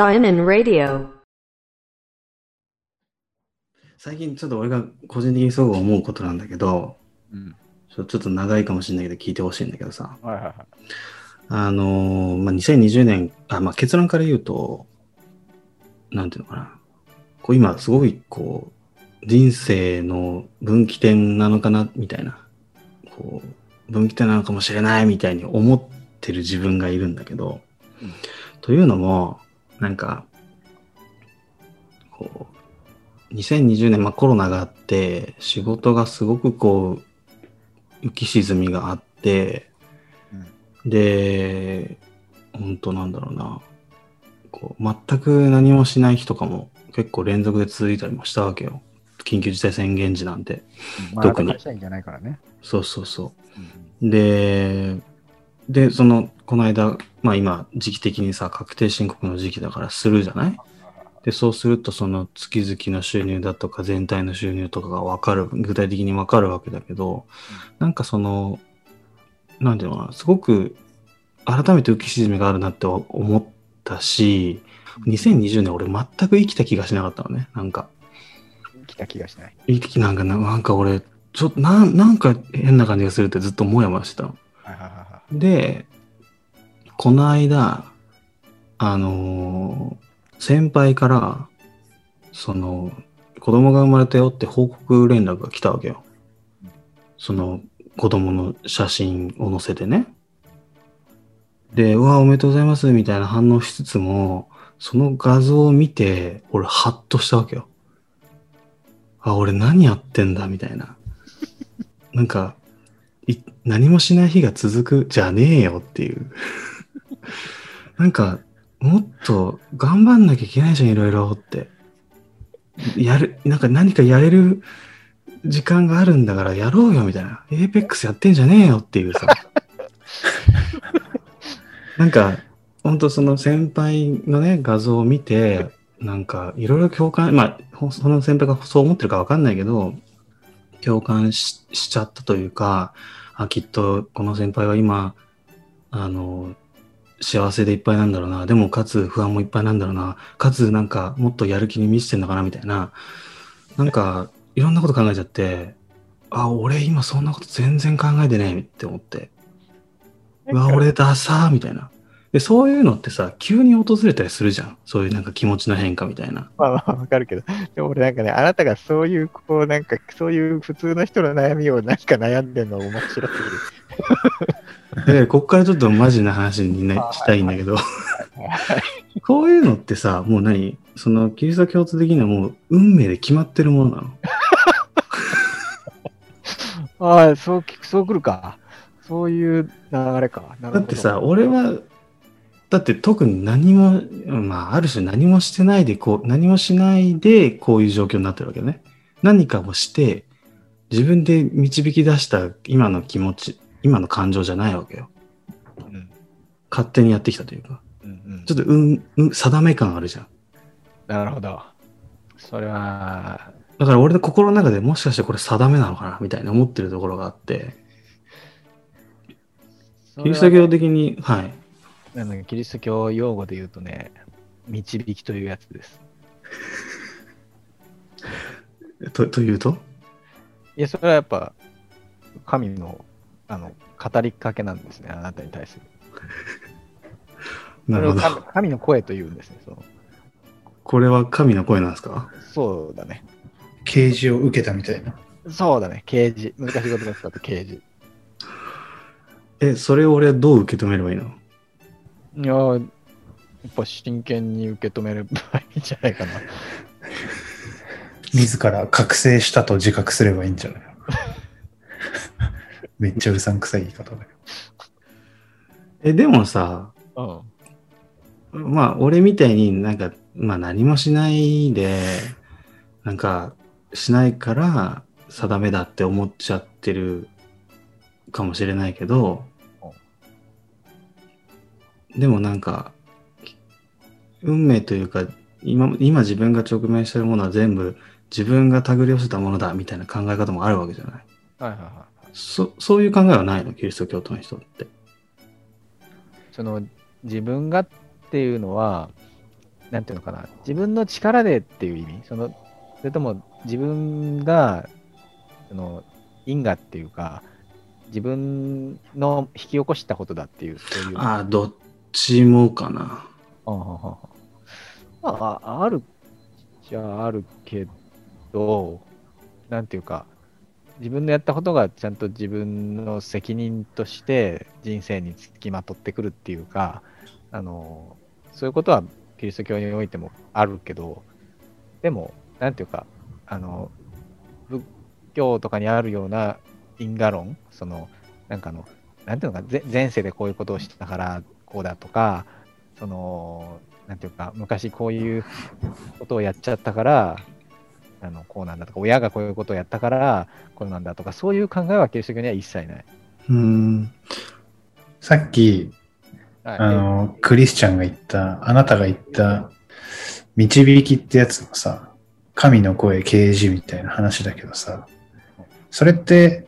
Zion Radio。最近ちょっと俺が個人的にすごく思うことなんだけど、うん、ちょっと長いかもしれないけど聞いてほしいんだけどさ、はいはいはい、2020年結論から言うとなんていうのかな、こう今すごいこう人生の分岐点なのかなみたいな、こう分岐点なのかもしれないみたいに思ってる自分がいるんだけど、うん、というのもなんかこう2020年、コロナがあって仕事がすごくこう浮き沈みがあって、うん、で本当なんだろうな、こう全く何もしない日とかも結構連続で続いたりもしたわけよ、緊急事態宣言時なんて、特に会社員じゃないからね。そう、うん、でそのこの間、今時期的にさ確定申告の時期だからするじゃない。でそうするとその月々の収入だとか全体の収入とかが分かる、具体的に分かるわけだけど、なんかそのなんていうのかな、すごく改めて浮き沈みがあるなって思ったし、2020年俺全く生きた気がしなかったのね。なんか生きた気がしない、なんか俺ちょっとなんか変な感じがするってずっとモヤモヤしてたの。でこの間先輩からその子供が生まれたよって報告連絡が来たわけよ。その子供の写真を載せてね、でうわおめでとうございますみたいな反応しつつも、その画像を見て俺ハッとしたわけよ。あ、俺何やってんだみたいななんか何もしない日が続くじゃねえよっていうなんかもっと頑張んなきゃいけないじゃん、いろいろって、何かやれる時間があるんだからやろうよみたいな、エーペックスやってんじゃねえよっていうさなんかほんとその先輩のね画像を見て、なんかいろいろ共感、その先輩がそう思ってるか分かんないけど共感 しちゃったというか、あ、きっとこの先輩は今幸せでいっぱいなんだろうな、でもかつ不安もいっぱいなんだろうな、かつなんかもっとやる気に満ちてんのかなみたいな、なんかいろんなこと考えちゃって、あ、俺今そんなこと全然考えてねえって思って、うわ俺ダサーみたいな。でそういうのってさ急に訪れたりするじゃん、そういうなんか気持ちの変化みたいな。わかるけど、でも俺なんかね、あなたがそういうこうなんかそういう普通の人の悩みを何か悩んでるの面白すぎるでここからちょっとマジな話に、したいんだけどこういうのってさ、もうそのキリスト教徒的にはもう運命で決まってるものなのああ、そうくるか、そういう流れか。だってさ、俺はだって特に何も、ある種何もしてないで何もしないでこういう状況になってるわけね。何かをして自分で導き出した今の気持ち、今の感情じゃないわけよ、うん、勝手にやってきたというか、ちょっと定め感あるじゃん。なるほど。それはだから俺の心の中でもしかしてこれ定めなのかなみたいな思ってるところがあって、キリスト教的にキリスト教用語で言うとね、導きというやつですというと、いやそれはやっぱ神の語りかけなんですね、あなたに対するなるほど。それを神の声というんですね。これは神の声なんですか？そうだね。啓示を受けたみたいな。そうだね、啓示。難しいことですかと、啓示。それを俺はどう受け止めればいいの？いや、やっぱ真剣に受け止めればいいんじゃないかな。自ら覚醒したと自覚すればいいんじゃないのめっちゃうさんくさい言い方だよ。でもさ、俺みたいになんか、何もしないで、なんかしないから定めだって思っちゃってるかもしれないけど、でもなんか、運命というか、今自分が直面してるものは全部自分が手繰り寄せたものだみたいな考え方もあるわけじゃない。はいはいはい。そういう考えはないの、キリスト教徒の人って。自分がっていうのはなんていうのかな、自分の力でっていう意味、それとも自分がその因果っていうか自分の引き起こしたことだっていう、そういう。ああ、どっちもかな。あるじゃあるけど、なんていうか、自分のやったことがちゃんと自分の責任として人生につきまとってくるっていうか、そういうことはキリスト教においてもあるけど、でもなんていうか、仏教とかにあるような因果論、そのなんかのなんていうのか、前世でこういうことをしたからこうだとか、そのなんていうか、昔こういうことをやっちゃったからこうなんだとか、親がこういうことをやったからこうなんだとか、そういう考えはキリスト教には一切ない。さっき、はい、クリスチャンが言った、あなたが言った導きってやつもさ、神の声、啓示みたいな話だけどさ、それって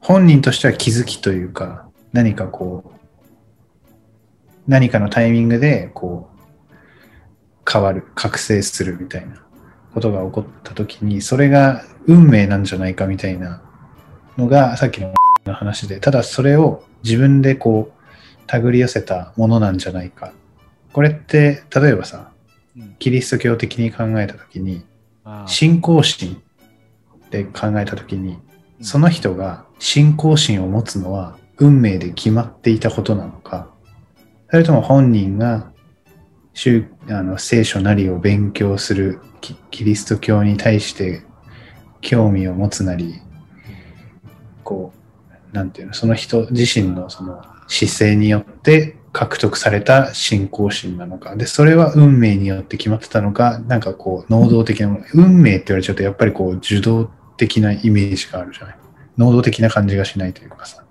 本人としては気づきというか、何かこう、何かのタイミングでこう、変わる、覚醒するみたいなことが起こったときに、それが運命なんじゃないかみたいなのがさっきの話で、ただそれを自分でこう手繰り寄せたものなんじゃないか。これって例えばさ、キリスト教的に考えたときに、信仰心で考えたときに、その人が信仰心を持つのは運命で決まっていたことなのか、それとも本人が聖書なりを勉強する、キリスト教に対して興味を持つなり、こうなんていうの、その人自身のその姿勢によって獲得された信仰心なのか、でそれは運命によって決まってたのか、なんかこう能動的なもの、運命って言われちゃうとやっぱりこう受動的なイメージがあるじゃない、能動的な感じがしないというかさ、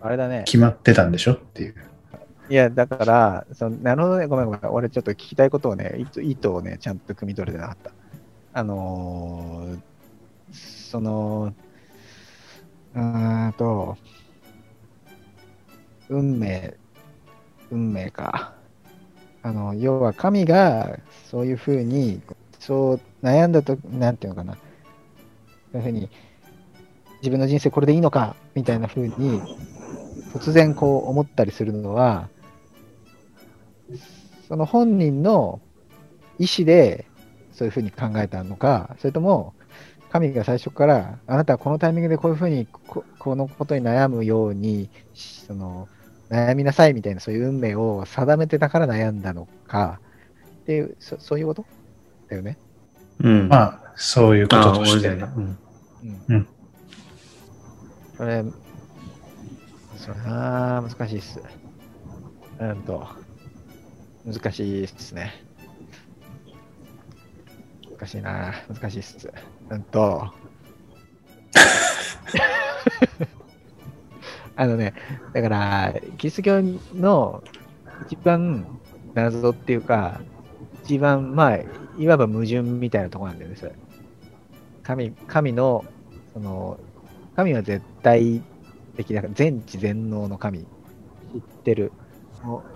あれだね、決まってたんでしょっていう。いや、だからなるほどね、ごめん、俺ちょっと聞きたいことをね、意図をね、ちゃんと汲み取れてなかった。運命か。要は神がそういうふうに、そう悩んだと、なんていうのかな、そういうふうに、自分の人生これでいいのか、みたいなふうに、突然こう思ったりするのは、その本人の意思でそういうふうに考えたのか、それとも神が最初からあなたはこのタイミングでこういうふうに このことに悩むように悩みなさいみたいな、そういう運命を定めてたから悩んだのかっていう、そういうことだよね。うん、まあそういうこととしてね。うん。それ難しいっす。難しいっすね。難しいっす。だから、キリスト教の一番謎っていうか、一番、まあ、いわば矛盾みたいなところなんだよね、それ。神は絶対的な、全知全能の神、知ってる、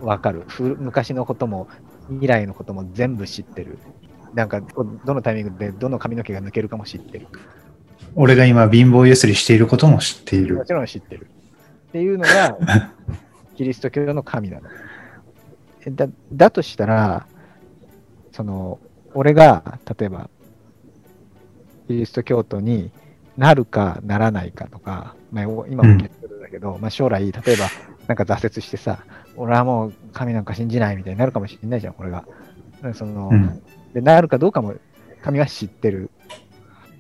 わかる、昔のことも未来のことも全部知ってる。なんかどのタイミングでどの髪の毛が抜けるかも知ってる。俺が今貧乏ゆすりしていることも知っている。もちろん知ってる。っていうのがキリスト教の神なの。だとしたら、俺が例えばキリスト教徒になるかならないかとか、まあ、今も言ってるんだけど、まあ、将来例えばなんか挫折してさ、俺はもう神なんか信じないみたいになるかもしれないじゃん、俺が。でなるかどうかも神は知ってる。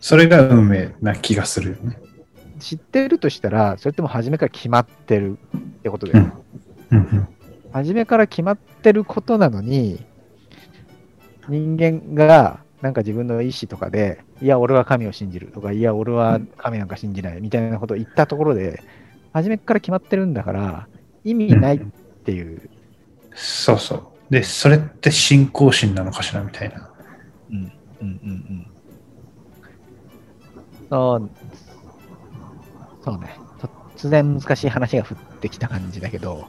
それが運命な気がするよね。知ってるとしたら、それとも初めから決まってるってことだよね。初めから決まってることなのに、人間がなんか自分の意思とかで、いや俺は神を信じるとか、いや俺は神なんか信じないみたいなことを言ったところで、初めから決まってるんだから意味ないっていう、そうそう。でそれって信仰心なのかしらみたいな。そうね。突然難しい話が降ってきた感じだけど。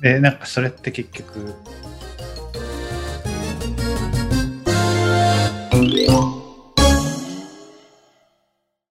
でなんかそれって結局